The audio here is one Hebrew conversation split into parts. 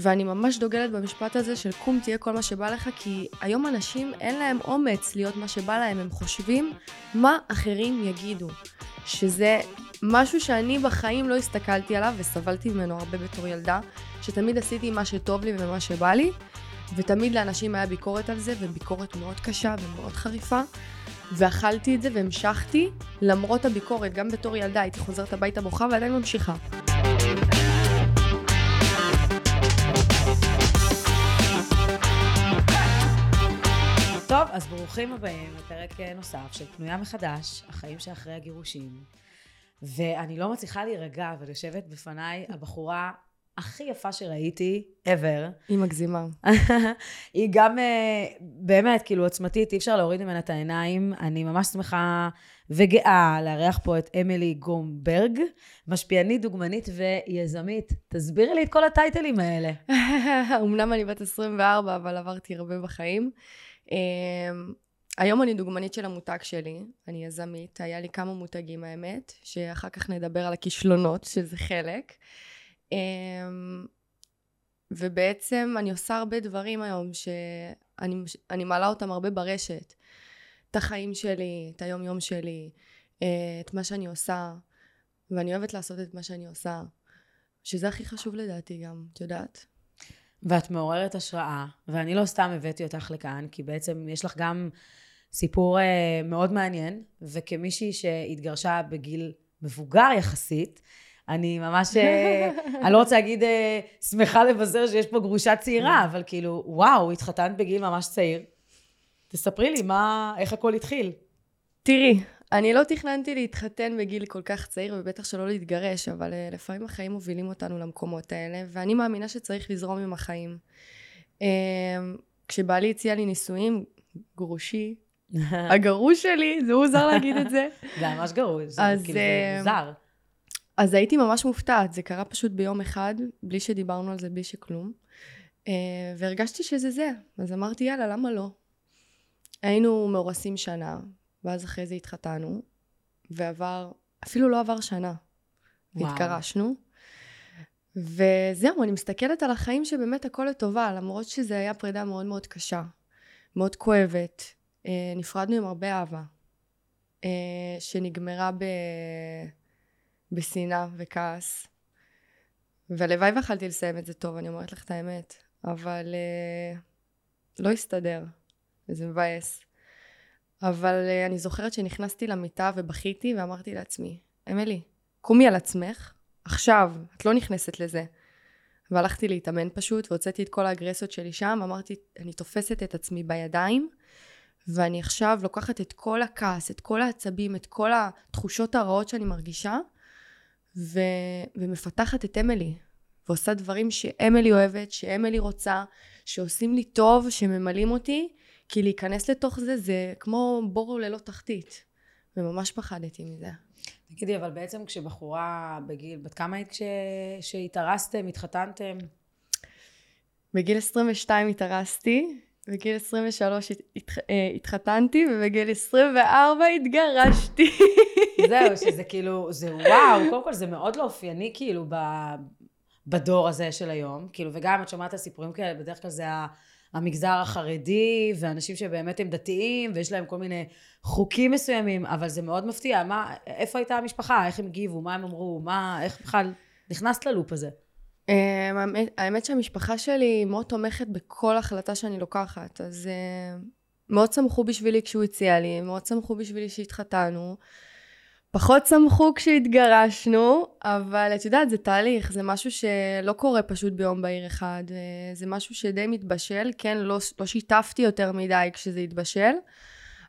ואני ממש דוגלת במשפט הזה של קום תהיה כל מה שבא לך, כי היום אנשים אין להם אומץ להיות מה שבא להם, הם חושבים מה אחרים יגידו, שזה משהו שאני בחיים לא הסתכלתי עליו וסבלתי ממנו הרבה בתור ילדה, שתמיד עשיתי מה שטוב לי ומה שבא לי, ותמיד לאנשים היה ביקורת על זה, וביקורת מאוד קשה ומאוד חריפה, ואכלתי את זה והמשכתי למרות הביקורת, גם בתור ילדה הייתי חוזרת הביתה בוכה ועדיין ממשיכה. טוב, אז ברוכים הבאים לפרק נוסף של פנויה מחדש, החיים שאחרי הגירושים. ואני לא מצליחה להירגע, ולשבת בפניי הבחורה הכי יפה שראיתי ever. היא מגזימה. היא גם באמת כאילו עוצמתית, אי אפשר להוריד ממנה את העיניים. אני ממש שמחה וגאה לארח פה את אמילי גומברג, משפיענית, דוגמנית ויזמית. תסבירי לי את כל הטייטלים האלה. אמנם אני בת 24, אבל עברתי הרבה בחיים. היום אני דוגמנית של המותג שלי, אני יזמית, היה לי כמה מותגים האמת, שאחר כך נדבר על הכישלונות, שזה חלק. ובעצם אני עושה הרבה דברים היום, שאני מעלה אותם הרבה ברשת, את החיים שלי, את היום יום שלי, את מה שאני עושה, ואני אוהבת לעשות את מה שאני עושה, שזה הכי חשוב לדעתי גם, את יודעת? ואת מעוררת השראה, ואני לא סתם הבאתי אותך לכאן, כי בעצם יש לך גם סיפור מאוד מעניין, וכמישהי שהתגרשה בגיל מבוגר יחסית, אני ממש, אני לא רוצה להגיד, שמחה לבזר שיש פה גרושה צעירה, אבל כאילו, וואו, התחתנת בגיל ממש צעיר. תספרי לי, איך הכל התחיל? תראי, אני לא תכננתי להתחתן בגיל כל כך צעיר, ובטח שלא להתגרש, אבל לפעמים החיים מובילים אותנו למקומות האלה, ואני מאמינה שצריך לזרום עם החיים. כשבעלי הציע לי נישואים, גרושי, הגרוש שלי, זה מוזר להגיד את זה. זה ממש גרוש, זה כאילו מוזר. אז הייתי ממש מופתעת, זה קרה פשוט ביום אחד, בלי שדיברנו על זה, בלי שכלום, והרגשתי שזה זה, אז אמרתי יאללה, למה לא? היינו מאורסים שנה, ואז אחרי זה התחתנו, ועבר, אפילו לא עבר שנה, התגרשנו, וזהו, אני מסתכלת על החיים שבאמת הכל לטובה, למרות שזה היה פרידה מאוד מאוד קשה, מאוד כואבת, נפרדנו עם הרבה אהבה, שנגמרה בשנאה וכעס, ולוואי ואכלתי לסיים את זה טוב, אני אומרת לך את האמת, אבל לא הסתדר, וזה מבאס. אבל אני זוכרת שנכנסתי למיטה ובכיתי ואמרתי לעצמי, אמילי, קומי על עצמך, עכשיו, את לא נכנסת לזה. והלכתי להתאמן פשוט, והוצאתי את כל האגרסיות שלי שם, אמרתי, אני תופסת את עצמי בידיים, ואני עכשיו לוקחת את כל הכעס, את כל העצבים, את כל התחושות הרעות שאני מרגישה, ומפתחת את אמילי, ועושה דברים שאמילי אוהבת, שאמילי רוצה, שעושים לי טוב, שממלאים אותי, כי להיכנס לתוך זה, זה כמו בור ללא תחתית. וממש פחדתי מזה. תגידי, אבל בעצם כשבחורה בגיל, בת כמה היית כשהתארסתם, התחתנתם? בגיל 22 התארסתי, בגיל 23 התחתנתי, ובגיל 24 התגרשתי. זהו, שזה כאילו, זה וואו, קודם כל זה מאוד לא אופייני כאילו בדור הזה של היום, כאילו, וגם את שומעת הסיפורים כאלה, בדרך כלל זה המגזר החרדי, ואנשים שבאמת הם דתיים, ויש להם כל מיני חוקים מסוימים, אבל זה מאוד מפתיע. מה, איפה הייתה המשפחה? איך הם הגיבו? מה הם אמרו? איך בכלל נכנסת ללופ הזה? האמת שהמשפחה שלי מאוד תומכת בכל החלטה שאני לוקחת, אז מאוד שמחו בשבילי כשהוא הציע לי, מאוד שמחו בשבילי שהתחתנו, פחות שמחו כשהתגרשנו, אבל את יודעת, זה תהליך, זה משהו שלא קורה פשוט ביום בהיר אחד, זה משהו שדי מתבשל, כן, לא שיתפתי יותר מדי כשזה התבשל,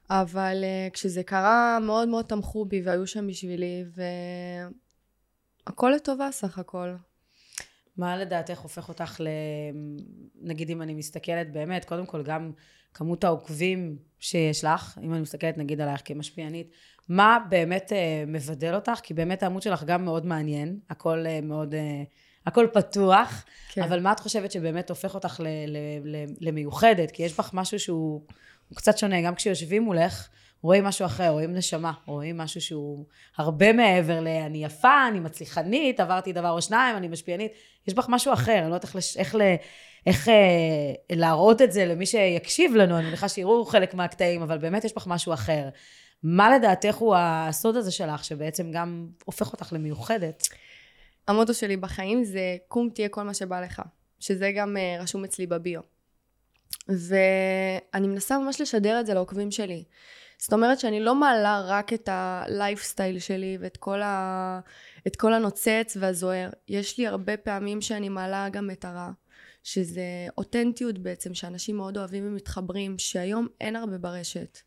אבל כשזה קרה, מאוד מאוד תמכו בי והיו שם בשבילי, והכל לטובה סך הכל. מה לדעתך הופך אותך נגיד אם אני מסתכלת באמת, קודם כל גם כמות העוקבים שיש לך, אם אני מסתכלת נגיד עלייך כמשפיענית, מה באמת מבדל אותך? כי באמת העמוד שלך גם מאוד מעניין, הכל מאוד, הכל פתוח, כן. אבל מה את חושבת שבאמת הופך אותך למיוחדת? כי יש בך משהו שהוא קצת שונה, גם כשיושבים מולך, רואים משהו אחר, רואים נשמה, רואים משהו שהוא הרבה מעבר ל"אני יפה, אני מצליחנית, עברתי דבר או שניים, אני משפיענית", יש בך משהו אחר, אני לא יודעת איך להראות את זה למי שיקשיב לנו, אני מניחה שיראו חלק מהקטעים, אבל באמת יש בך משהו אחר. מה לדעתך הוא הסוד הזה שלך, שבעצם גם הופך אותך למיוחדת? המוטו שלי בחיים זה, קום תהיה כל מה שבא לך, שזה גם רשום אצלי בביו. ואני מנסה ממש לשדר את זה לעוקבים שלי. זאת אומרת שאני לא מעלה רק את הלייפסטייל שלי ואת כל הנוצץ והזוהר. יש לי הרבה פעמים שאני מעלה גם את הרע, שזה אותנטיות בעצם, שאנשים מאוד אוהבים ומתחברים, שהיום אין הרבה ברשת.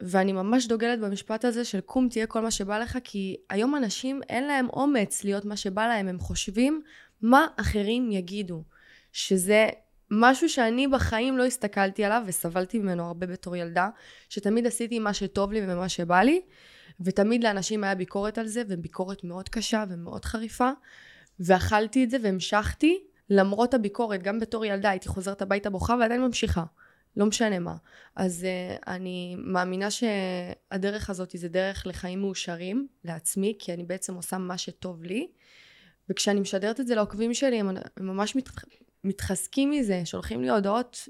ואני ממש דוגלת במשפט הזה של קום תהיה כל מה שבא לך, כי היום אנשים אין להם אומץ להיות מה שבא להם, הם חושבים מה אחרים יגידו. שזה משהו שאני בחיים לא הסתכלתי עליו וסבלתי ממנו הרבה בתור ילדה, שתמיד עשיתי מה שטוב לי ומה שבא לי, ותמיד לאנשים היה ביקורת על זה, וביקורת מאוד קשה ומאוד חריפה, ואכלתי את זה והמשכתי למרות הביקורת. גם בתור ילדה הייתי חוזרת הביתה בוכה ועדיין ממשיכה, לא משנה מה. אז אני מאמינה שהדרך הזאת זה דרך לחיים מאושרים לעצמי, כי אני בעצם עושה מה שטוב לי, וכשאני משדרת את זה לעוקבים שלי הם ממש מתחזקים מזה, שולחים לי הודעות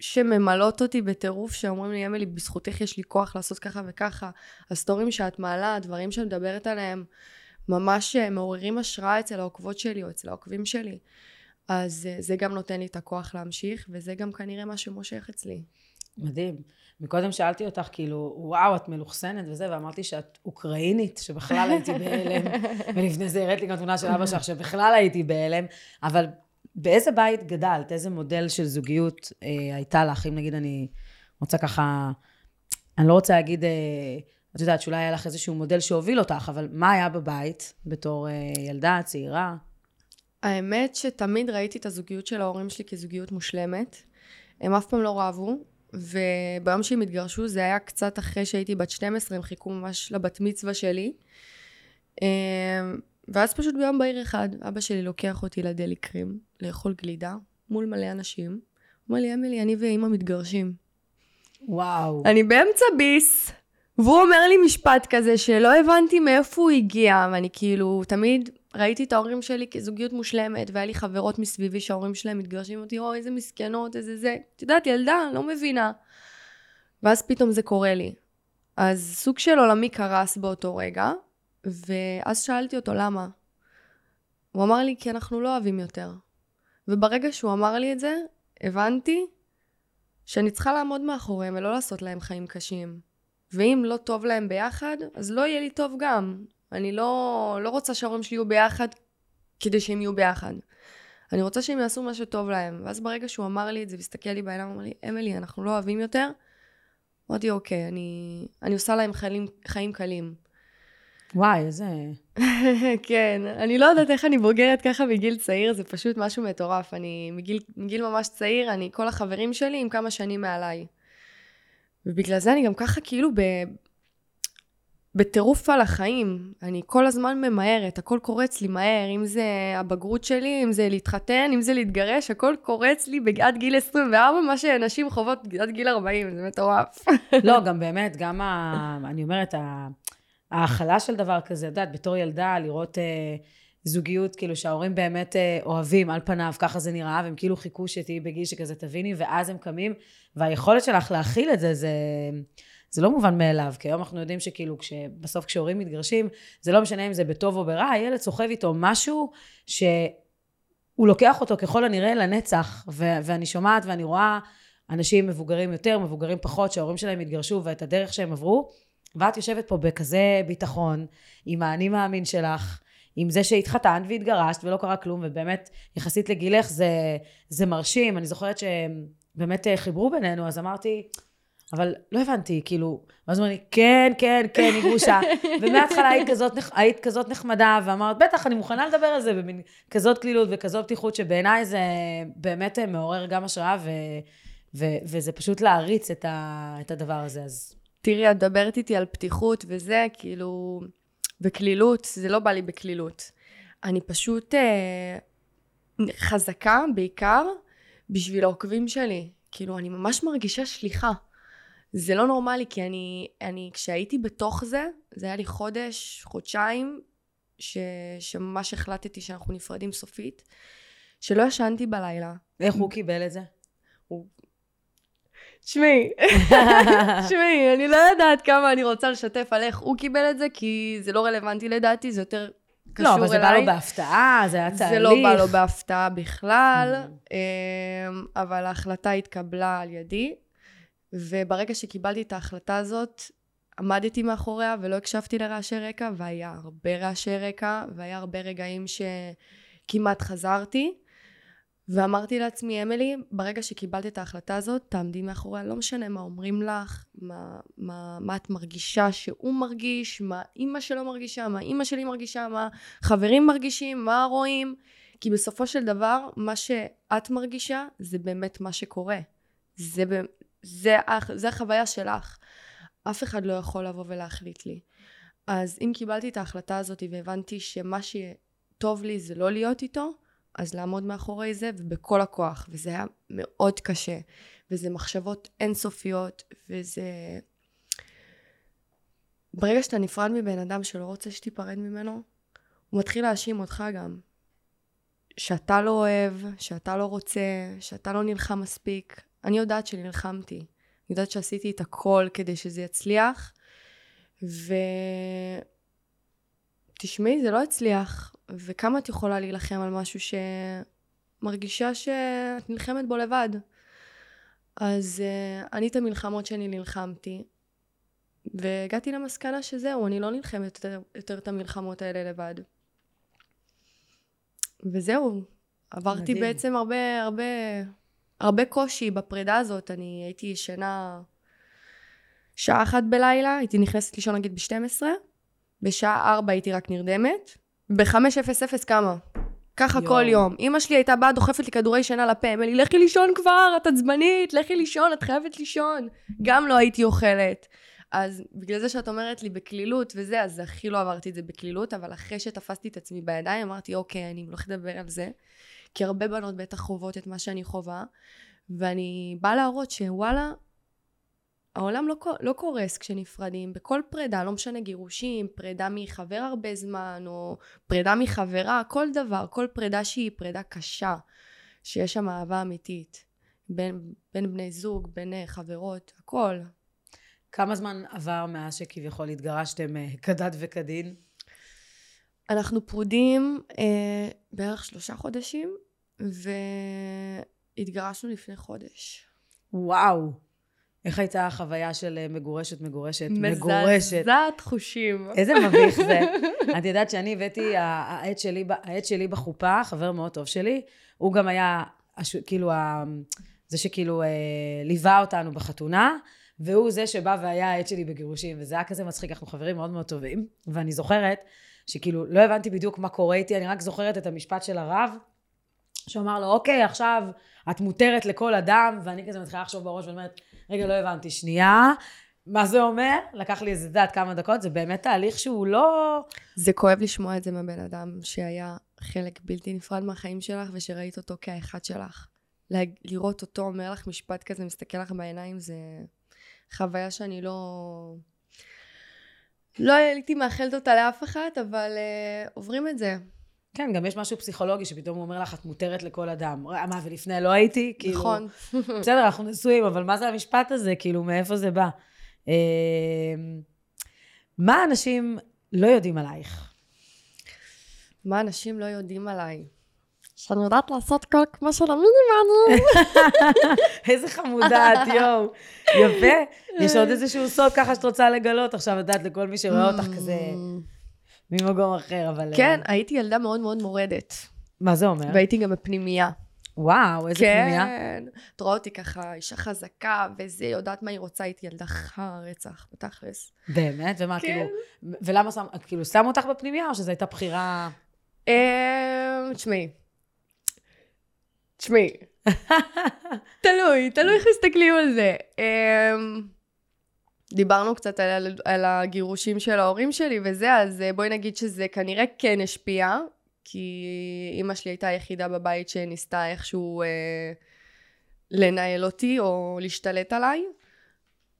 שממלות אותי בטירוף, שאומרים לי, "אמילי, בזכותך יש לי כוח לעשות ככה וככה", הסטורים שאת מעלה, הדברים שאת מדברת עליהם, ממש מעוררים השראה אצל העוקבות שלי או אצל העוקבים שלי. אז זה גם נותן לי את הכוח להמשיך, וזה גם כנראה מה שמושך אצלי. מדהים. מקודם שאלתי אותך, כאילו, וואו, את מלוכסנת וזה, ואמרתי שאת אוקראינית, שבכלל הייתי בהלם, ולפני זה הראת לי גם תמונה של אבא שלך, שבכלל הייתי בהלם, אבל באיזה בית גדלת, איזה מודל של זוגיות הייתה לך? אם נגיד אני רוצה ככה, אני לא רוצה להגיד, את יודעת, שאולי היה לך איזשהו מודל שהוביל אותך, אבל מה היה בבית בתור ילדה, צעירה? האמת שתמיד ראיתי את הזוגיות של ההורים שלי כזוגיות מושלמת, הם אף פעם לא רבו, וביום שהם התגרשו, זה היה קצת אחרי שהייתי בת 12, הם חיכו ממש לבת מצווה שלי, ואז פשוט ביום בהיר אחד, אבא שלי לוקח אותי לדליקרים, לאכול גלידה, מול מלא אנשים, אומר לי, "אמילי, אני ואמא מתגרשים". וואו. אני באמצע ביס, והוא אומר לי משפט כזה, שלא הבנתי מאיפה הוא הגיע, ואני כאילו, תמיד ראיתי את ההורים שלי כזוגיות מושלמת, והיה לי חברות מסביבי שההורים שלהם מתגרשים אותי, "או, איזה מסכנות, איזה זה". את יודעת, ילדה, לא מבינה. ואז פתאום זה קורה לי. אז סוג של עולמי קרס באותו רגע, ואז שאלתי אותו למה. הוא אמר לי, "כי אנחנו לא אוהבים יותר". וברגע שהוא אמר לי את זה, הבנתי שאני צריכה לעמוד מאחוריהם ולא לעשות להם חיים קשים. ואם לא טוב להם ביחד, אז לא יהיה לי טוב גם. אני לא רוצה שההורים שלי יהיו ביחד כדי שהם יהיו ביחד. אני רוצה שהם יעשו מה שטוב להם. ואז ברגע שהוא אמר לי את זה, והסתכל לי בעיניים, אמר לי, "אמילי, אנחנו לא אוהבים יותר". אמרתי, "אוקיי, אני עושה להם חיים קלים". וואי, איזה... כן, אני לא יודעת איך אני בוגרת ככה בגיל צעיר, זה פשוט משהו מטורף. אני מגיל ממש צעיר, אני כל החברים שלי עם כמה שנים מעליי. ובגלל זה אני גם ככה כאילו בטירוף על החיים. אני כל הזמן ממהרת, הכל קורץ לי מהר, אם זה הבגרות שלי, אם זה להתחתן, אם זה להתגרש, הכל קורץ לי עד גיל 24, מה שאנשים חוות עד גיל 40, זה מטורף. לא, גם באמת, גם אני אומרת, ההאכלה של דבר כזה, יודעת, בתור ילדה, לראות זוגיות, כאילו שההורים באמת אוהבים על פניו, ככה זה נראה, והם כאילו חיכו שתהיי בגיל שכזה תביני, ואז הם קמים, והיכולת שלך להכיל את זה, זה לא מובן מאליו, כי היום אנחנו יודעים שכאילו, בסוף כשהורים מתגרשים, זה לא משנה אם זה בטוב או ברע, הילד סוחב איתו משהו, שהוא לוקח אותו ככל הנראה לנצח, ואני שומעת ואני רואה, אנשים מבוגרים יותר, מבוגרים פחות, שההורים שלהם התגרשו, ואת הדרך שהם עברו, ואת יושבת פה בכזה ביטחון, עם האני מאמין שלך, עם זה שהתחתנת והתגרשת ולא קרה כלום, ובאמת יחסית לגילך זה מרשים. אני זוכרת שבאמת חיברו בינינו, אז אמרתי, אבל לא הבנתי, כאילו, ואז אמרתי, כן, כן, כן, היא גרושה. ומההתחלה היית כזאת נחמדה, ואמרת, בטח, אני מוכנה לדבר על זה, במין כזאת כלילות וכזו פתיחות, שבעיניי זה באמת מעורר גם השראה, וזה פשוט להריץ את הדבר הזה, אז... תראי, את דברת איתי על פתיחות וזה, כאילו, בכלילות, זה לא בא לי בכלילות. אני פשוט חזקה, בעיקר, בשביל העוקבים שלי. כאילו, אני ממש מרגישה שליחה. זה לא נורמלי, כי אני כשהייתי בתוך זה, זה היה לי חודש, חודשיים, שממש החלטתי שאנחנו נפרדים סופית, שלא ישנתי בלילה. איך הוא קיבל את זה? הוא... שמי, אני לא יודעת כמה אני רוצה לשתף על איך הוא קיבל את זה, כי זה לא רלוונטי לדעתי, זה יותר קשור אליי. לא, אבל זה בא לו בהפתעה, זה היה תהליך. זה לא בא לו בהפתעה בכלל, אבל ההחלטה התקבלה על ידי, וברגע שקיבלתי את ההחלטה הזאת, עמדתי מאחוריה ולא הקשבתי לרעשי רקע, והיה הרבה רעשי רקע, והיה הרבה רגעים שכמעט חזרתי, ואמרתי לעצמי, אמילי, ברגע שקיבלת את ההחלטה הזאת, תעמדי מאחוריה, לא משנה מה אומרים לך, מה את מרגישה שהוא מרגיש, מה אמא שלו מרגישה, מה אמא שלי מרגישה, מה חברים מרגישים, מה רואים, כי בסופו של דבר, מה שאת מרגישה, זה באמת מה שקורה. זה החוויה שלך. אף אחד לא יכול לבוא ולהחליט לי. אז אם קיבלתי את ההחלטה הזאת והבנתי שמה שטוב לי זה לא להיות איתו, אז לעמוד מאחורי זה ובכל הכוח, וזה היה מאוד קשה, וזה מחשבות אינסופיות, וזה... ברגע שאתה נפרד מבן אדם שלא רוצה שתיפרד ממנו, הוא מתחיל להאשים אותך גם, שאתה לא אוהב, שאתה לא רוצה, שאתה לא נלחם מספיק. אני יודעת שנלחמתי, אני יודעת שעשיתי את הכל כדי שזה יצליח, תשמעי, זה לא הצליח, וכמה את יכולה להילחם על משהו שמרגישה שאת נלחמת בו לבד. אז אני את המלחמות שאני נלחמתי, והגעתי למסקנה שזהו, אני לא נלחמת יותר את המלחמות האלה לבד. וזהו, עברתי מדהים. בעצם הרבה קושי בפרידה הזאת, אני הייתי ישנה שעה אחת בלילה, הייתי נכנסת לישון נגיד ב-12, בשעה 4 הייתי רק נרדמת, ב-5:00 כמה? ככה כל יום. אמא שלי הייתה באה דוחפת לי כדורי שינה לפה, אמרה לי, לכי לישון כבר, את עצבנית, לכי לישון, את חייבת לישון. גם לא הייתי אוכלת. אז בגלל זה שאת אומרת לי בקלילות וזה, אז הכי לא עברתי את זה בקלילות, אבל אחרי שתפסתי את עצמי בידיים, אמרתי, אוקיי, אני לא אדבר על זה, כי הרבה בנות בטח חוות את מה שאני חובה, ואני באה להראות שוואלה, העולם לא קורס כשנפרדים, בכל פרידה, לא משנה גירושים, פרידה מחבר הרבה זמן, או פרידה מחברה, כל דבר, כל פרידה שהיא פרידה קשה, שיש שם אהבה אמיתית, בין בני זוג, בין חברות, הכל. כמה זמן עבר מאז שכביכול התגרשתם כדת וכדין? אנחנו פרודים בערך 3 חודשים, והתגרשנו לפני חודש. וואו. איך הייתה החוויה של מגורשת? מזעזעת חושים. איזה מביך זה. את יודעת שאני הבאתי, העד שלי בחופה, חבר מאוד טוב שלי, הוא גם היה, כאילו, זה שכאילו ליווה אותנו בחתונה, והוא זה שבא והיה העד שלי בגירושים, וזה היה כזה מצחיק, אנחנו חברים מאוד מאוד טובים, ואני זוכרת שכאילו לא הבנתי בדיוק מה קורה איתי, אני רק זוכרת את המשפט של הרב, שאומר לו, אוקיי, עכשיו את מותרת לכל אדם, ואני כזה מתחילה לחשוב בראש ואומרת, רגע, לא הבנתי, שנייה, מה זה אומר? לקח לי איזה דעת כמה דקות, זה באמת תהליך שהוא לא... זה כואב לשמוע את זה מהבן אדם, שהיה חלק בלתי נפרד מהחיים שלך, ושראית אותו כאחד שלך. לראות אותו אומר לך משפט כזה, מסתכל לך בעיניים, זה חוויה שאני לא הייתי מאחלת אותה לאף אחת, אבל עוברים את זה. כן, גם יש משהו פסיכולוגי שפתאום הוא אומר לך, את מותרת לכל אדם. מה, ולפני לא הייתי? נכון. כאילו, בסדר, אנחנו נשואים, אבל מה זה המשפט הזה? כאילו, מאיפה זה בא? מה אנשים לא יודעים עלייך? מה אנשים לא יודעים עליי? שאני יודעת לעשות כל כמו של המינימום. איזה חמודה את, יום. יפה. יש עוד איזשהו סוד ככה שאת רוצה לגלות. עכשיו יודעת לכל מי שרואה אותך כזה... ממקום אחר, אבל... כן, הייתי ילדה מאוד מאוד מורדת. מה זה אומר? והייתי גם בפנימייה. וואו, איזה פנימייה? כן, את רואה אותי ככה, אישה חזקה, וזה, יודעת מה היא רוצה, הייתי ילדה רצח, בתכלס. באמת? ומה, כאילו... ולמה שם, כאילו, שם אותך בפנימייה, או שזו הייתה בחירה... תשמעי. תלוי איך מסתכלים על זה. דיברנו קצת על הגירושים של ההורים שלי וזה, אז בואי נגיד שזה כנראה כן השפיע, כי אמא שלי הייתה היחידה בבית שניסתה איכשהו לנהל אותי או להשתלט עליי,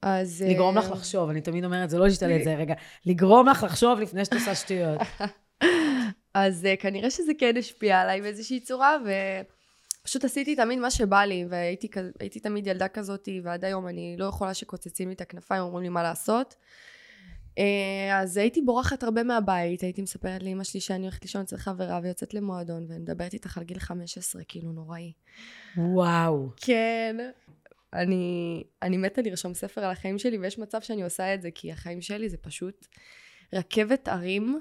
אז... לגרום לך לחשוב, אני תמיד אומרת, זה לא להשתלט, זה רגע, לגרום לך לחשוב לפני שאת עושה שטויות. אז כנראה שזה כן השפיע עליי באיזושהי צורה, ופשוט עשיתי תמיד מה שבא לי, והייתי תמיד ילדה כזאת, ועד היום אני לא יכולה שקוצצים לי את הכנפיים, אומרים לי מה לעשות. אז הייתי בורחת הרבה מהבית, הייתי מספרת לאמא שלי שאני הולכת לישון אצל חברה ויוצאת למועדון, ואני מדברת איתך על גיל 15, כאילו נוראי. וואו. כן. אני מתה לרשום ספר על החיים שלי, ויש מצב שאני עושה את זה, כי החיים שלי זה פשוט רכבת הרים,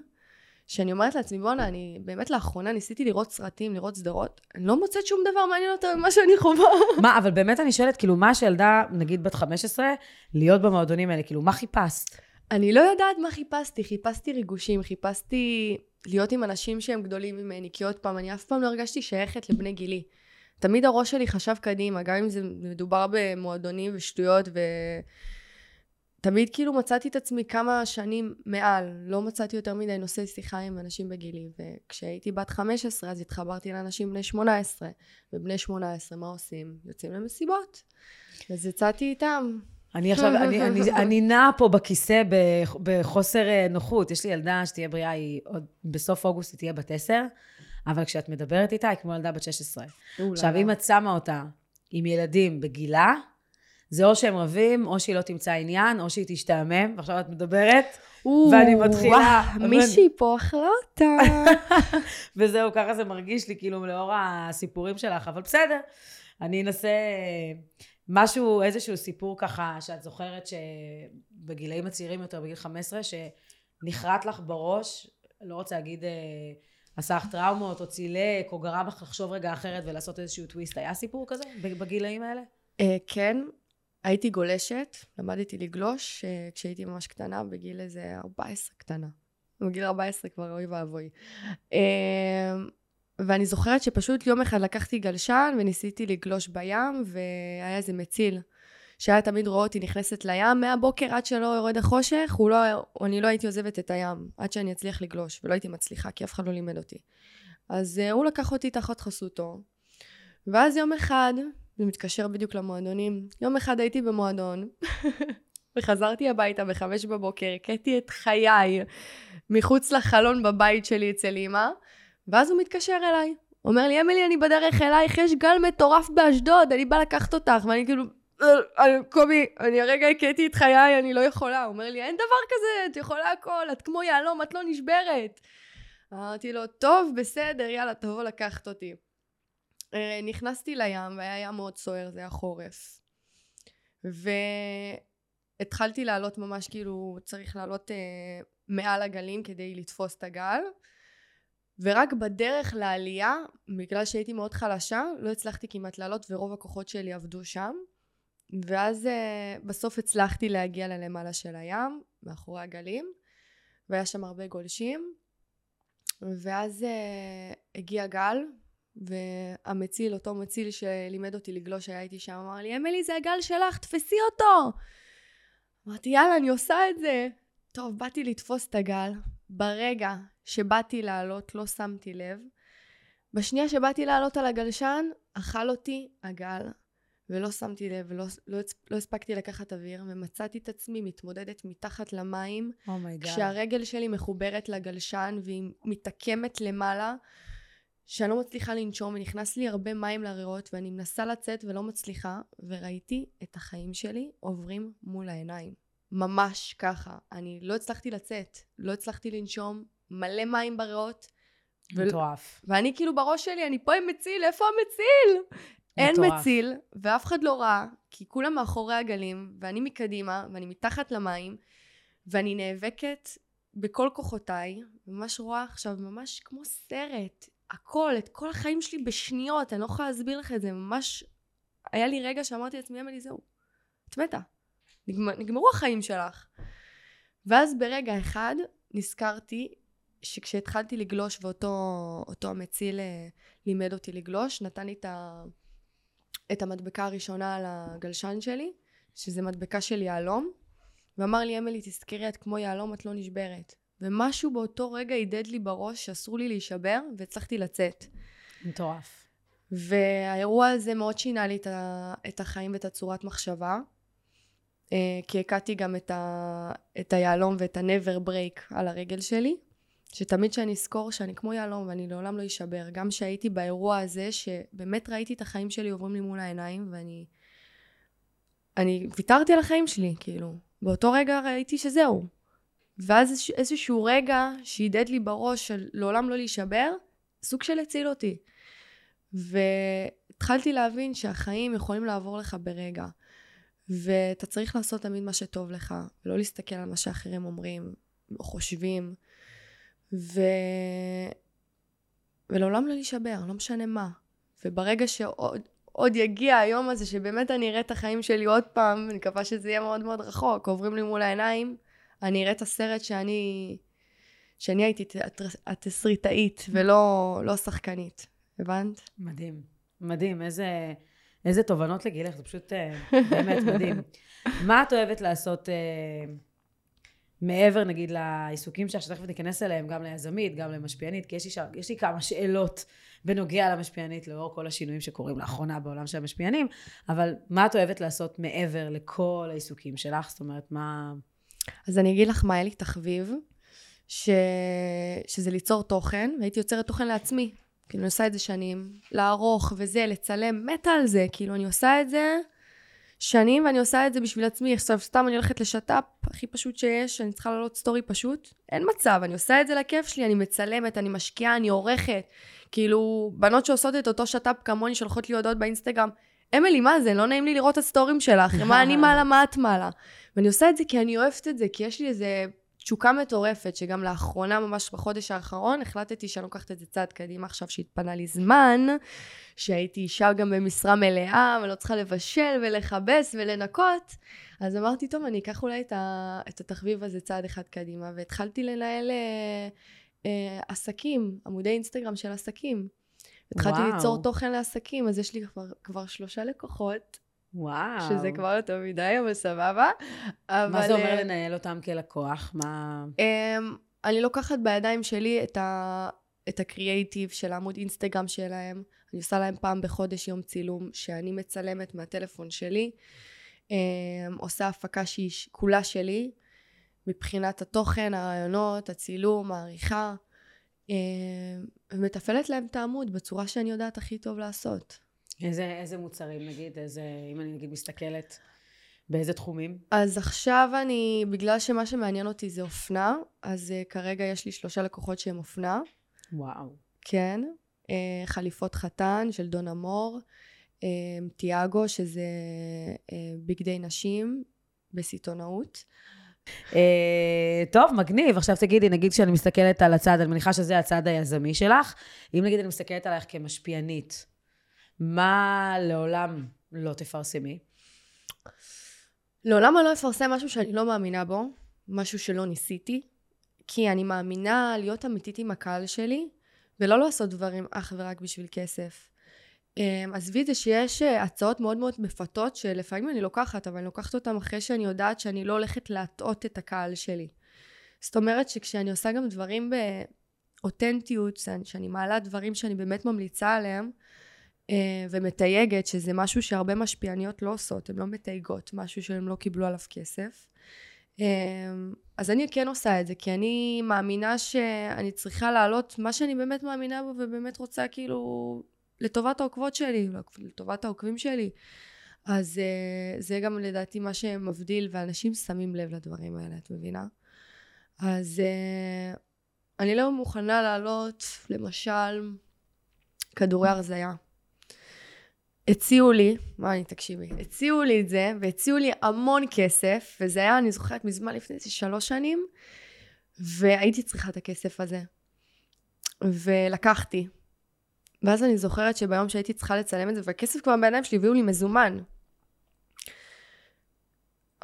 שאני אומרת לעצמי, בונה, אני באמת לאחרונה ניסיתי לראות סרטים, לראות סדרות, אני לא מוצאת שום דבר מעניין יותר ממה שאני חובה. מה, אבל באמת אני שואלת, כאילו, מה שילדה, נגיד בת 15, להיות במועדונים האלה, כאילו, מה חיפשת? אני לא יודעת מה חיפשתי, חיפשתי ריגושים, חיפשתי להיות עם אנשים שהם גדולים ממני, כי עוד פעם, אני אף פעם לא הרגשתי שייכת לבני גילי. תמיד הראש שלי חשב קדימה, גם אם זה מדובר במועדונים ושטויות, ותמיד כאילו מצאתי את עצמי כמה שנים מעל, לא מצאתי יותר מדי נושא שיחה עם אנשים בגילי, וכשהייתי בת 15 אז התחברתי לאנשים בני 18, ובני 18 מה עושים? יוצאים למסיבות, אז יצאתי איתם. אני עכשיו, אני נעה פה בכיסא בחוסר נוחות, יש לי ילדה שתהיה בריאה, היא עוד בסוף אוגוסט היא תהיה בת 10, אבל כשאת מדברת איתה, היא כמו ילדה בת 16. עכשיו, אם את שמה אותה עם ילדים בגילה, זה או שהם רבים, או שהיא לא תמצא עניין, או שהיא תשתעמם, ועכשיו את מדברת, ואני מתחילה... מישהי פה אכלה אותה. וזהו, ככה זה מרגיש לי, כאילו, לאור הסיפורים שלך, אבל בסדר, אני אנסה... משהו, איזשהו סיפור ככה, שאת זוכרת שבגילאים הצעירים יותר, בגיל 15, שנחרט לך בראש, לא רוצה להגיד... עשך טראומות או צילק או גרם לך לחשוב רגע אחרת ולעשות איזשהו טוויסט. היה סיפור כזה בגילאים האלה? כן, הייתי גולשת, למדתי לגלוש כשהייתי ממש קטנה, בגיל איזה 14 קטנה. בגיל 14 כבר אוי ואבוי. ואני זוכרת שפשוט יום אחד לקחתי גלשן וניסיתי לגלוש בים והיה איזה מציל. שהיה תמיד רואה אותי נכנסת לים, מהבוקר עד שלא יורד החושך, אני לא הייתי עוזבת את הים, עד שאני אצליח לגלוש, ולא הייתי מצליחה, כי אף אחד לא לימד אותי. אז הוא לקח אותי תחת חסותו, ואז יום אחד, זה מתקשר בדיוק למועדונים, יום אחד הייתי במועדון, וחזרתי הביתה ב5 בבוקר, הקטתי את חיי מחוץ לחלון בבית שלי אצל אמא, ואז הוא מתקשר אליי, אומר לי, אמילי, אני בדרך אלייך, יש גל מטורף באשדוד, אני בא לקחת אותך, ואני כאילו... קובי, אני הרגע הקטתי את חיי, אני לא יכולה. הוא אומר לי, אין דבר כזה, את יכולה הכל, את כמו יעלום, את לא נשברת. אמרתי לו, טוב, בסדר, יאללה, תבוא לקחת אותי. נכנסתי לים, והיה ים מאוד סוער, זה היה חורף. והתחלתי לעלות ממש, כאילו, צריך לעלות מעל הגלים כדי לתפוס את הגל. ורק בדרך לעלייה, בגלל שהייתי מאוד חלשה, לא הצלחתי כמעט לעלות, ורוב הכוחות שלי עבדו שם. ואז בסוף הצלחתי להגיע ללמעלה של הים, מאחורי הגלים, והיה שם הרבה גולשים, ואז הגיע גל, והמציל, אותו מציל שלימד אותי לגלוש, היה איתי שם, אמר לי, אמילי, זה הגל שלך, תפסי אותו! אמרתי, יאללה, אני עושה את זה. טוב, באתי לתפוס את הגל, ברגע שבאתי לעלות, לא שמתי לב, בשנייה שבאתי לעלות על הגלשן, אכל אותי הגל. ולא שמתי לב, ולא הספקתי לקחת אוויר, ומצאתי את עצמי מתמודדת מתחת למים, כשהרגל שלי מחוברת לגלשן, והיא מתעקמת למעלה, שאני לא מצליחה לנשום, ונכנס לי הרבה מים לריאות, ואני מנסה לצאת ולא מצליחה, וראיתי את החיים שלי עוברים מול העיניים. ממש ככה. אני לא הצלחתי לצאת, לא הצלחתי לנשום, מלא מים בריאות. מטורף. ואני כאילו בראש שלי, אני פה עם מציל, איפה המציל? אין מציל, ואף אחד לא ראה, כי כולם מאחורי הגלים, ואני מקדימה, ואני מתחת למים, ואני נאבקת בכל כוחותיי, ממש רואה עכשיו, ממש כמו סרט, הכל, את כל החיים שלי בשניות, אני לא יכולה להסביר לך את זה, ממש, היה לי רגע שאמרתי לעצמי, אמילי, זהו, את מתה, נגמרו החיים שלך. ואז ברגע אחד, נזכרתי, שכשהתחלתי לגלוש, ואותו המציל לימד אותי לגלוש, נתן לי את המדבקה הראשונה על הגלשן שלי, שזה מדבקה של יעלום, ואמר לי, אמילי, תזכרי, את כמו יעלום, את לא נשברת. ומשהו באותו רגע עידד לי בראש, שאסור לי להישבר, והצלחתי לצאת. מטורף. והאירוע הזה מאוד שינה לי את החיים ואת הצורת מחשבה, כי הקעתי גם את היעלום ואת הנבר ברייק על הרגל שלי, שתמיד שאני אזכור שאני כמו יעלום ואני לעולם לא אשבר, גם שהייתי באירוע הזה שבאמת ראיתי את החיים שלי עוברים לי מול העיניים, ואני ויתרתי על החיים שלי, כאילו, באותו רגע ראיתי שזהו, ואז איזשהו רגע שידד לי בראש של לעולם לא להישבר, סוג של הציל אותי, והתחלתי להבין שהחיים יכולים לעבור לך ברגע, ואתה צריך לעשות תמיד מה שטוב לך, ולא להסתכל על מה שאחרים אומרים, חושבים, ולעולם לא להישבר, לא משנה מה. וברגע שעוד יגיע היום הזה, שבאמת אני אראה את החיים שלי עוד פעם, אני מקווה שזה יהיה מאוד מאוד רחוק, עוברים לי מול העיניים, אני אראה את הסרט שאני הייתי התסריטאית, ולא שחקנית. הבנת? מדהים, מדהים, איזה תובנות לגילך, זה פשוט באמת מדהים. מה את אוהבת לעשות מעבר, נגיד, לעיסוקים שתכף ניכנס אליהם, גם ליזמית, גם למשפיענית, כי יש לי כמה שאלות בנוגע למשפיענית, לאור כל השינויים שקורים לאחרונה בעולם של המשפיענים, אבל מה את אוהבת לעשות מעבר לכל העיסוקים שלך? זאת אומרת, מה... אז אני אגיד לך מה היה לי תחביב, שזה ליצור תוכן, והייתי יוצרת תוכן לעצמי. כאילו, אני עושה את זה שנים, לערוך וזה, לצלם, מתה על זה, כאילו, אני עושה את זה שנים, ואני עושה את זה בשביל עצמי, סתם אני הולכת לשטאפ, הכי פשוט שיש, אני צריכה לעלות סטורי פשוט, אין מצב, אני עושה את זה לכיף שלי, אני מצלמת, אני משקיעה, אני עורכת, כאילו, בנות שעושות את אותו שטאפ כמוני, שולחות לי הודעות באינסטגרם, אמילי, מה זה? לא נעים לי לראות את הסטורים שלך, מה אני מעלה, מה את מעלה, ואני עושה את זה כי אני אוהבת את זה, כי יש לי איזה תשוקה מטורפת, שגם לאחרונה, ממש בחודש האחרון, החלטתי שאני לוקחת את זה צעד קדימה, עכשיו שהתפנה לי זמן, שהייתי אישה גם במשרה מלאה, ולא צריכה לבשל ולחבס ולנקות, אז אמרתי, טוב, אני אקח אולי את התחביב הזה צעד אחד קדימה, והתחלתי לנהל עסקים, עמודי אינסטגרם של עסקים, התחלתי ליצור תוכן לעסקים, אז יש לי כבר 3 לקוחות, וואו. שזה כבר לא טוב מדי, אבל סבבה. מה זה אומר לנהל אותם כלקוח? מה... אני לוקחת בידיים שלי את הקריאייטיב של העמוד אינסטגרם שלהם. אני עושה להם פעם בחודש יום צילום, שאני מצלמת מהטלפון שלי. עושה הפקה שהיא כולה שלי, מבחינת התוכן, הרעיונות, הצילום, העריכה. ומתפעלת להם את העמוד בצורה שאני יודעת הכי טוב לעשות. איזה מוצרים, נגיד, אם אני נגיד מסתכלת, באיזה תחומים? אז עכשיו בגלל שמה שמעניין אותי זה אופנה, אז כרגע יש לי 3 לקוחות שהם אופנה. וואו. כן, חליפות חתן של דון אמור, תיאגו, שזה בגדי נשים בסיטונאות. טוב, מגניב. עכשיו תגידי, נגיד שאני מסתכלת על הצד, אני מניחה שזה הצד היזמי שלך, אם נגיד אני מסתכלת עלייך כמשפיענית, מה לעולם לא תפרסמי? לעולם אני לא אפרסם משהו שאני לא מאמינה בו, משהו שלא ניסיתי, כי אני מאמינה להיות אמיתית עם הקהל שלי, ולא לעשות דברים אך ורק בשביל כסף. עזבי את זה שיש הצעות מאוד מאוד מפתות, שלפעמים אני לוקחת, אבל אני לוקחת אותם אחרי שאני יודעת שאני לא הולכת להטעות את הקהל שלי. זאת אומרת שכשאני עושה גם דברים באותנטיות, שאני מעלה דברים שאני באמת ממליצה עליהם, ומתייגת, שזה משהו שהרבה משפיעניות לא עושות, הן לא מתייגות, משהו שהן לא קיבלו עליו כסף. אז אני כן עושה את זה, כי אני מאמינה שאני צריכה להעלות מה שאני באמת מאמינה בו, ובאמת רוצה כאילו לטובת העוקבות שלי, לטובת העוקבים שלי. אז זה גם לדעתי מה שמבדיל, ואנשים שמים לב לדברים האלה, את מבינה? אז אני לא מוכנה להעלות, למשל, כדורי הרזיה. הציעו לי, תקשיבי, הציעו לי את זה, והציעו לי המון כסף, וזה היה, אני זוכרת מזמן לפני 3 שנים, והייתי צריכה את הכסף הזה. ולקחתי. ואז אני זוכרת שביום שהייתי צריכה לצלם את זה, והכסף כבר בעיניים שלי, הביאו לי מזומן.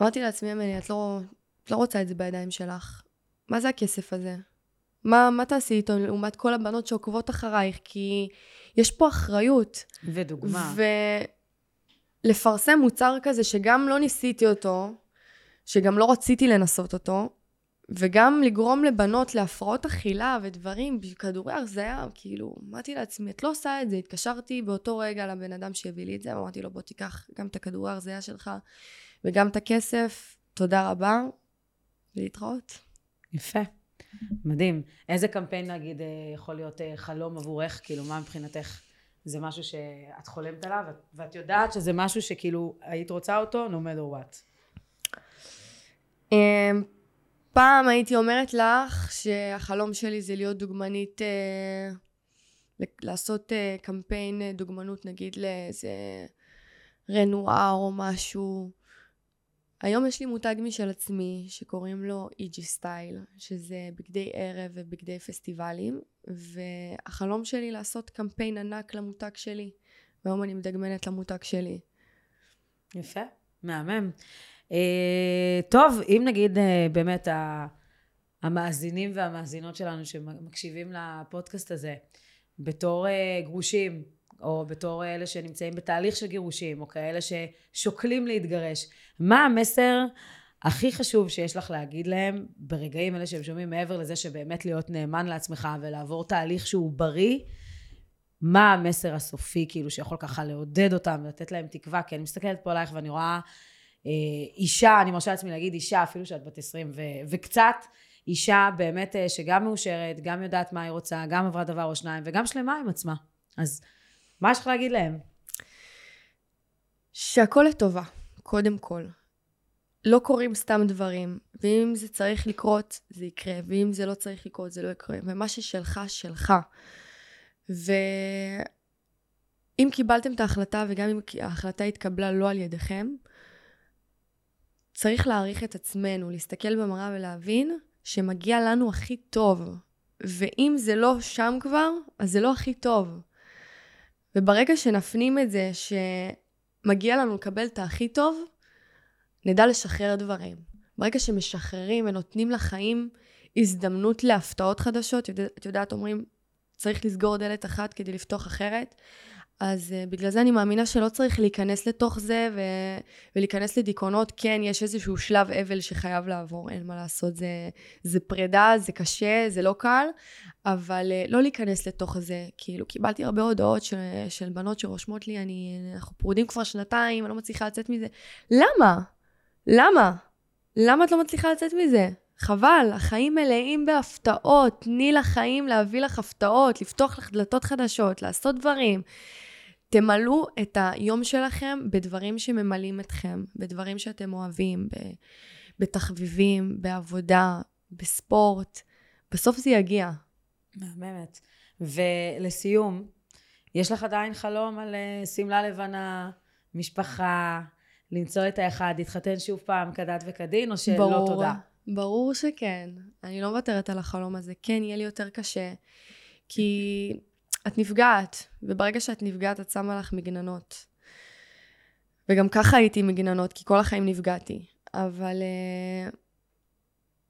אמרתי לעצמי, אמילי, את לא רוצה את זה בידיים שלך. מה זה הכסף הזה? מה תעשי איתו, לעומת כל הבנות שעוקבות אחרייך, כי יש פה אחריות. ודוגמה. ולפרסם מוצר כזה שגם לא ניסיתי אותו, שגם לא רציתי לנסות אותו, וגם לגרום לבנות להפרעות אכילה ודברים, כדורי הרזיה, כאילו, אמרתי לעצמי, את לא עושה את זה, התקשרתי באותו רגע לבן אדם שהביא לי את זה, אמרתי לו, בוא תיקח גם את הכדורי הרזיה שלך, וגם את הכסף, תודה רבה, ולהתראות. יפה, מדהים. איזה קמפיין, נגיד, יכול להיות חלום עבורך, כאילו, מה מבחינתך? זה משהו שאת חולמת עליו, ואת יודעת שזה משהו שכאילו, היית רוצה אותו, no matter what. פעם הייתי אומרת לך שהחלום שלי זה להיות דוגמנית, לעשות קמפיין דוגמנות נגיד לאיזה רנואר או משהו. היום יש לי מותג משל עצמי שקוראים לו איג'י סטייל, שזה בגדי ערב ובגדי פסטיבלים, והחלום שלי לעשות קמפיין ענק למותג שלי, והיום אני מדגמנת למותג שלי. יפה, מהמם. טוב, אם נגיד באמת המאזינים והמאזינות שלנו שמקשיבים לפודקאסט הזה, בתור גרושים, או בתור אלה שנמצאים בתהליך של גירושים, או כאלה ששוקלים להתגרש, מה המסר הכי חשוב שיש לך להגיד להם ברגעים אלה שהם שומעים, מעבר לזה שבאמת להיות נאמן לעצמך ולעבור תהליך שהוא בריא, מה המסר הסופי כאילו שיכול ככה לעודד אותם ולתת להם תקווה? כי אני מסתכלת פה עלייך ואני רואה אישה, אני מרשה לעצמי להגיד אישה, אפילו שאת בת 20 וקצת, אישה באמת שגם מאושרת, גם יודעת מה היא רוצה, גם עברה דבר או שניים, וגם שלמה עם עצמה. אז מה יש לך להגיד להם? שהכל לטובה, קודם כל. לא קוראים סתם דברים, ואם זה צריך לקרות, זה יקרה, ואם זה לא צריך לקרות, זה לא יקרה. ומה ששלך, שלך. ואם קיבלתם את ההחלטה, וגם אם ההחלטה התקבלה לא על ידיכם, צריך להעריך את עצמנו, להסתכל במראה ולהבין שמגיע לנו הכי טוב. ואם זה לא שם כבר, אז זה לא הכי טוב. וברגע שנפנים את זה שמגיע לנו לקבל את הכי טוב, נדע לשחרר דברים. ברגע שמשחררים ונותנים לחיים הזדמנות להפתעות חדשות, את יודעת, אומרים, צריך לסגור דלת אחת כדי לפתוח אחרת, אז בגלל זה אני מאמינה שלא צריך להיכנס לתוך זה ולהיכנס לדיכאונות. כן, יש איזשהו שלב אבל שחייב לעבור, אין מה לעשות, זה פרידה, זה קשה, זה לא קל, אבל לא להיכנס לתוך זה. כאילו, קיבלתי הרבה הודעות של בנות שרושמות לי, אנחנו פרודים כבר שנתיים, אני לא מצליחה לצאת מזה. למה? למה? למה את לא מצליחה לצאת מזה? חבל, החיים מלאים בהפתעות, תני לחיים להביא לך הפתעות, לפתוח לך דלתות חדשות, לעשות דברים. תמלאו את היום שלכם בדברים שממלאים אתכם, בדברים שאתם אוהבים, בתחביבים, בעבודה, בספורט. בסוף זה יגיע. באמת. ולסיום, יש לך עדיין חלום על סמלה לבנה, משפחה, למצוא את האחד, להתחתן שוב פעם כדת וכדין, או שלא ברור. תודה? ברור שכן, אני לא מוותרת על החלום הזה, כן יהיה לי יותר קשה, כי את נפגעת, וברגע שאת נפגעת את שמה לך מגננות, וגם ככה הייתי מגננות, כי כל החיים נפגעתי, אבל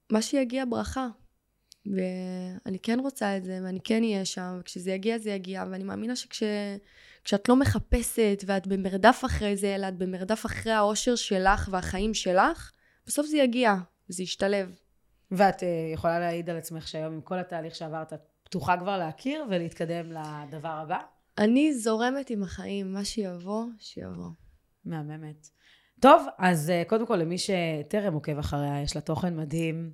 מה שיגיע ברכה, ואני כן רוצה את זה, ואני כן אהיה שם, וכשזה יגיע זה יגיע, ואני מאמינה שכשאת לא מחפשת, ואת במרדף אחרי זה, אלא את במרדף אחרי האושר שלך והחיים שלך, בסוף זה יגיע. זה ישתלב. ואת יכולה להעיד על עצמך שהיום עם כל התהליך שעברת, את פתוחה כבר להכיר ולהתקדם לדבר הבא? אני זורמת עם החיים, מה שיבוא, שיבוא. מהממת. טוב, אז קודם כל למי שטרם עוקב אחריה, יש לה תוכן מדהים,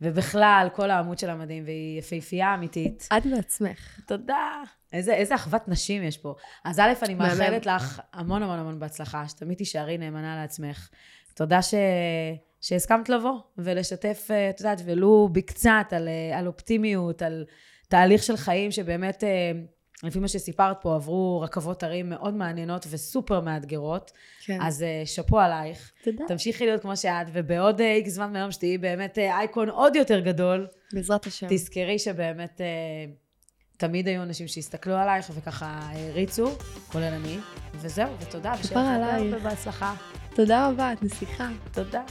ובכלל כל העמוד שלה מדהים, והיא יפהפייה אמיתית. את בעצמך. תודה. איזה אחוות נשים יש פה. אז א', אני מאחלת לך המון המון המון בהצלחה, שתמיד תישארי נאמנה לעצמך. תודה שהסכמת לבוא ולשתף, את יודעת, ולו בקצת על אופטימיות, על תהליך של חיים שבאמת, לפי מה שסיפרת פה, עברו רכבות הרים מאוד מעניינות וסופר מאתגרות. כן. אז שפו עלייך. תודה. תמשיכי להיות כמו שאת, ובעוד איקס זמן מהיום שתהיי באמת אייקון עוד יותר גדול. בעזרת השם. תזכרי שבאמת תמיד היו אנשים שהסתכלו עלייך וככה ריצו, כולל אני, וזהו, ותודה. שפר עלייך. ובהצלחה. תודה רבה, את נסיכה. תודה.